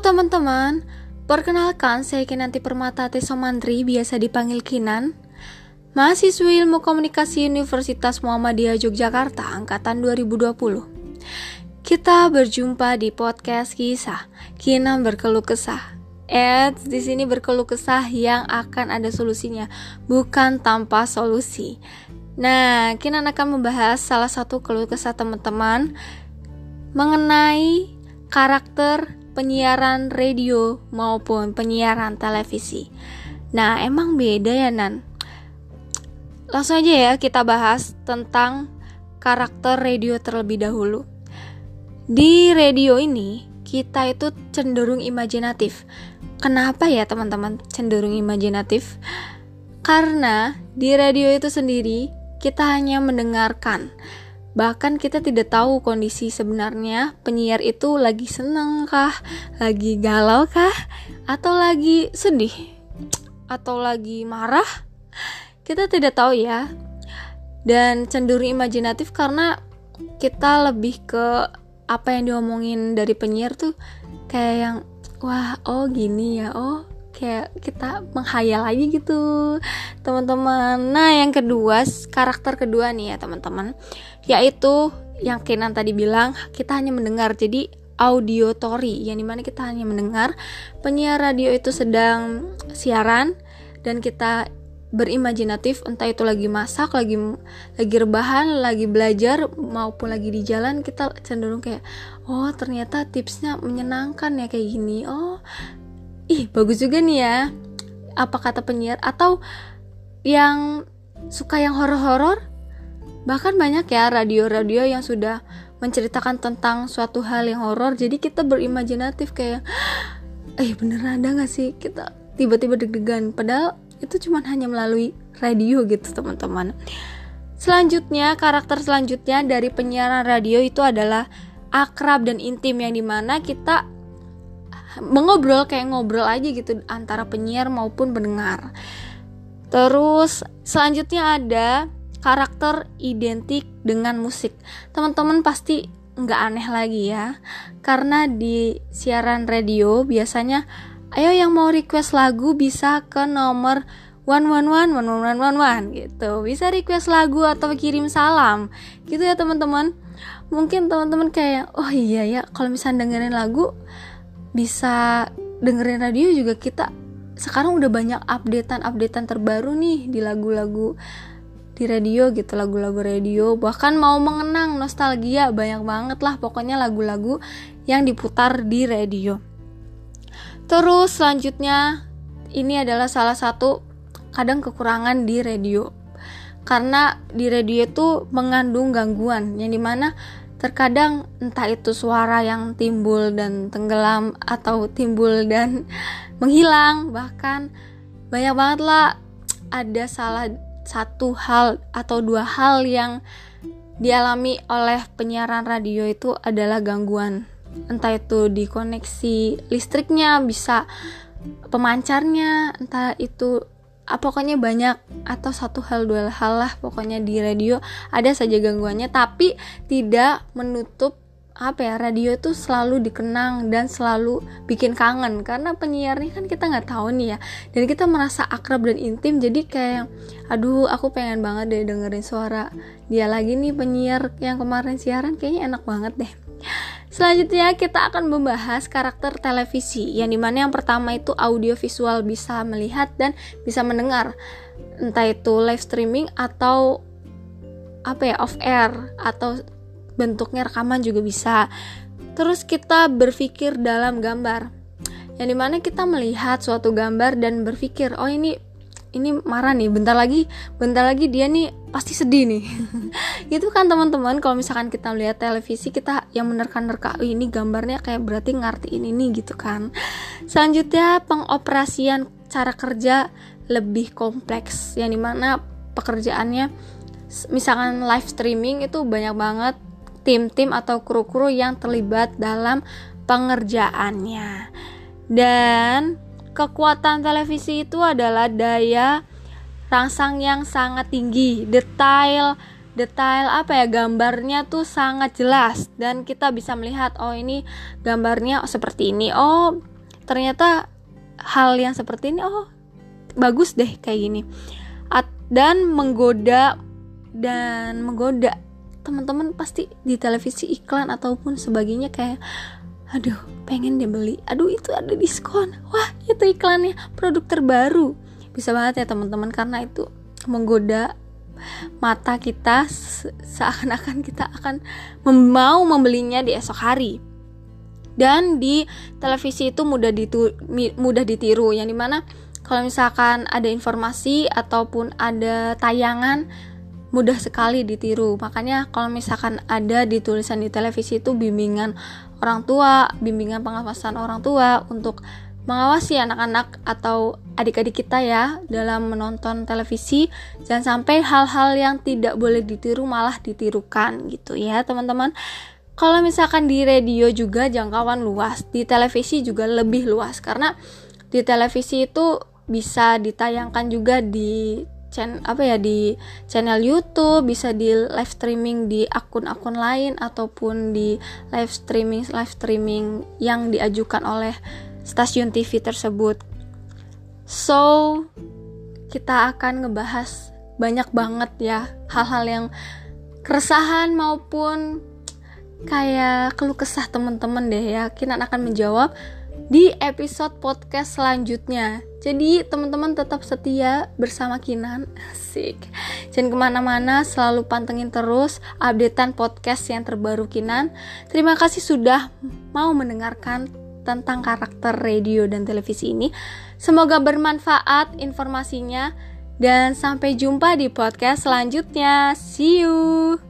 Halo teman-teman, perkenalkan saya Kinanti Permata Tasmantri, biasa dipanggil Kinan, mahasiswi Ilmu Komunikasi Universitas Muhammadiyah Yogyakarta angkatan 2020. Kita berjumpa di podcast Kisah Kinan Berkeluh Kesah. Di sini berkeluh kesah yang akan ada solusinya, bukan tanpa solusi. Nah, Kinan akan membahas salah satu keluh kesah teman-teman mengenai karakter penyiaran radio maupun penyiaran televisi. Nah, emang beda ya, Nan? Langsung aja ya kita bahas tentang karakter radio terlebih dahulu. Di radio ini, kita itu cenderung imajinatif. Kenapa ya, teman-teman, cenderung imajinatif? Karena di radio itu sendiri, kita hanya mendengarkan. Bahkan kita tidak tahu kondisi sebenarnya penyiar itu lagi seneng kah, lagi galau kah, atau lagi sedih, atau lagi marah. Kita tidak tahu ya. Dan cenderung imajinatif karena kita lebih ke apa yang diomongin dari penyiar tuh kayak yang wah, oh gini ya, oh kayak kita menghayal aja gitu, teman-teman. Nah, yang kedua, karakter kedua nih ya, teman-teman, yaitu yang Kinan tadi bilang, kita hanya mendengar. Jadi auditory, yang dimana kita hanya mendengar penyiar radio itu sedang siaran, dan kita berimajinatif, entah itu lagi masak, lagi rebahan, lagi belajar, maupun lagi di jalan. Kita cenderung kayak, oh ternyata tipsnya menyenangkan ya kayak gini, oh ih bagus juga nih ya apa kata penyiar. Atau yang suka yang horor-horor, bahkan banyak ya radio-radio yang sudah menceritakan tentang suatu hal yang horor. Jadi kita berimajinatif kayak beneran ada gak sih, kita tiba-tiba deg-degan, padahal itu cuman hanya melalui radio gitu, teman-teman. Selanjutnya, karakter selanjutnya dari penyiaran radio itu adalah akrab dan intim, yang dimana kita mengobrol kayak ngobrol aja gitu antara penyiar maupun pendengar. Terus selanjutnya ada karakter identik dengan musik. Teman-teman pasti nggak aneh lagi ya, karena di siaran radio biasanya ayo yang mau request lagu bisa ke nomor 1111111 gitu. Bisa request lagu atau kirim salam gitu ya, teman-teman. Mungkin teman-teman kayak oh iya ya, kalau misalnya dengerin lagu bisa dengerin radio juga. Kita sekarang udah banyak updatean terbaru nih di lagu-lagu di radio gitu, lagu-lagu radio. Bahkan mau mengenang nostalgia banyak banget lah pokoknya lagu-lagu yang diputar di radio. Terus selanjutnya, ini adalah salah satu kadang kekurangan di radio, karena di radio itu mengandung gangguan, yang dimana terkadang entah itu suara yang timbul dan tenggelam, atau timbul dan menghilang. Bahkan banyak banget lah, ada salah satu hal atau dua hal yang dialami oleh penyiaran radio itu adalah gangguan. Entah itu di koneksi listriknya, bisa pemancarnya, entah itu pokoknya banyak, atau satu hal dua hal lah pokoknya di radio ada saja gangguannya. Tapi tidak menutup radio itu selalu dikenang dan selalu bikin kangen, karena penyiarnya kan kita nggak tahu nih ya, dan kita merasa akrab dan intim. Jadi kayak aduh aku pengen banget deh dengerin suara dia lagi nih, penyiar yang kemarin siaran kayaknya enak banget deh. Selanjutnya kita akan membahas karakter televisi, yang dimana yang pertama itu audiovisual, bisa melihat dan bisa mendengar, entah itu live streaming atau off air, atau bentuknya rekaman juga bisa. Terus kita berpikir dalam gambar, yang dimana kita melihat suatu gambar dan berpikir oh ini marah nih, bentar lagi dia nih pasti sedih nih. Gitu kan teman-teman, kalau misalkan kita melihat televisi, kita yang menerka-nerka ini gambarnya kayak berarti ngertiin ini gitu kan. Selanjutnya pengoperasian cara kerja lebih kompleks, yang dimana pekerjaannya misalkan live streaming itu banyak banget tim-tim atau kru-kru yang terlibat dalam pengerjaannya. Dan kekuatan televisi itu adalah daya rangsang yang sangat tinggi, detail, detail gambarnya tuh sangat jelas, dan kita bisa melihat ini gambarnya seperti ini, ternyata hal yang seperti ini bagus deh kayak gini. Dan menggoda teman-teman pasti di televisi iklan ataupun sebagainya, kayak aduh pengen deh beli, aduh itu ada diskon, wah itu iklannya produk terbaru. Bisa banget ya teman-teman, karena itu menggoda mata kita, seakan-akan kita akan mau membelinya di esok hari. Dan di televisi itu mudah ditiru, yang dimana kalau misalkan ada informasi ataupun ada tayangan, mudah sekali ditiru. Makanya kalau misalkan ada di tulisan di televisi itu bimbingan orang tua, bimbingan pengawasan orang tua untuk mengawasi anak-anak atau adik-adik kita ya dalam menonton televisi. Jangan sampai hal-hal yang tidak boleh ditiru malah ditirukan gitu ya teman-teman. Kalau misalkan di radio juga jangkauan luas, di televisi juga lebih luas, karena di televisi itu bisa ditayangkan juga di di channel YouTube, bisa di live streaming di akun-akun lain ataupun di live streaming yang diajukan oleh stasiun TV tersebut. So, kita akan ngebahas banyak banget ya hal-hal yang keresahan maupun kayak keluh kesah teman-teman deh ya. Kinan akan menjawab di episode podcast selanjutnya. Jadi teman-teman tetap setia bersama Kinan. Asik. Jangan kemana-mana, selalu pantengin terus updatean podcast yang terbaru Kinan. Terima kasih sudah mau mendengarkan tentang karakter radio dan televisi ini. Semoga bermanfaat informasinya, dan sampai jumpa di podcast selanjutnya. See you.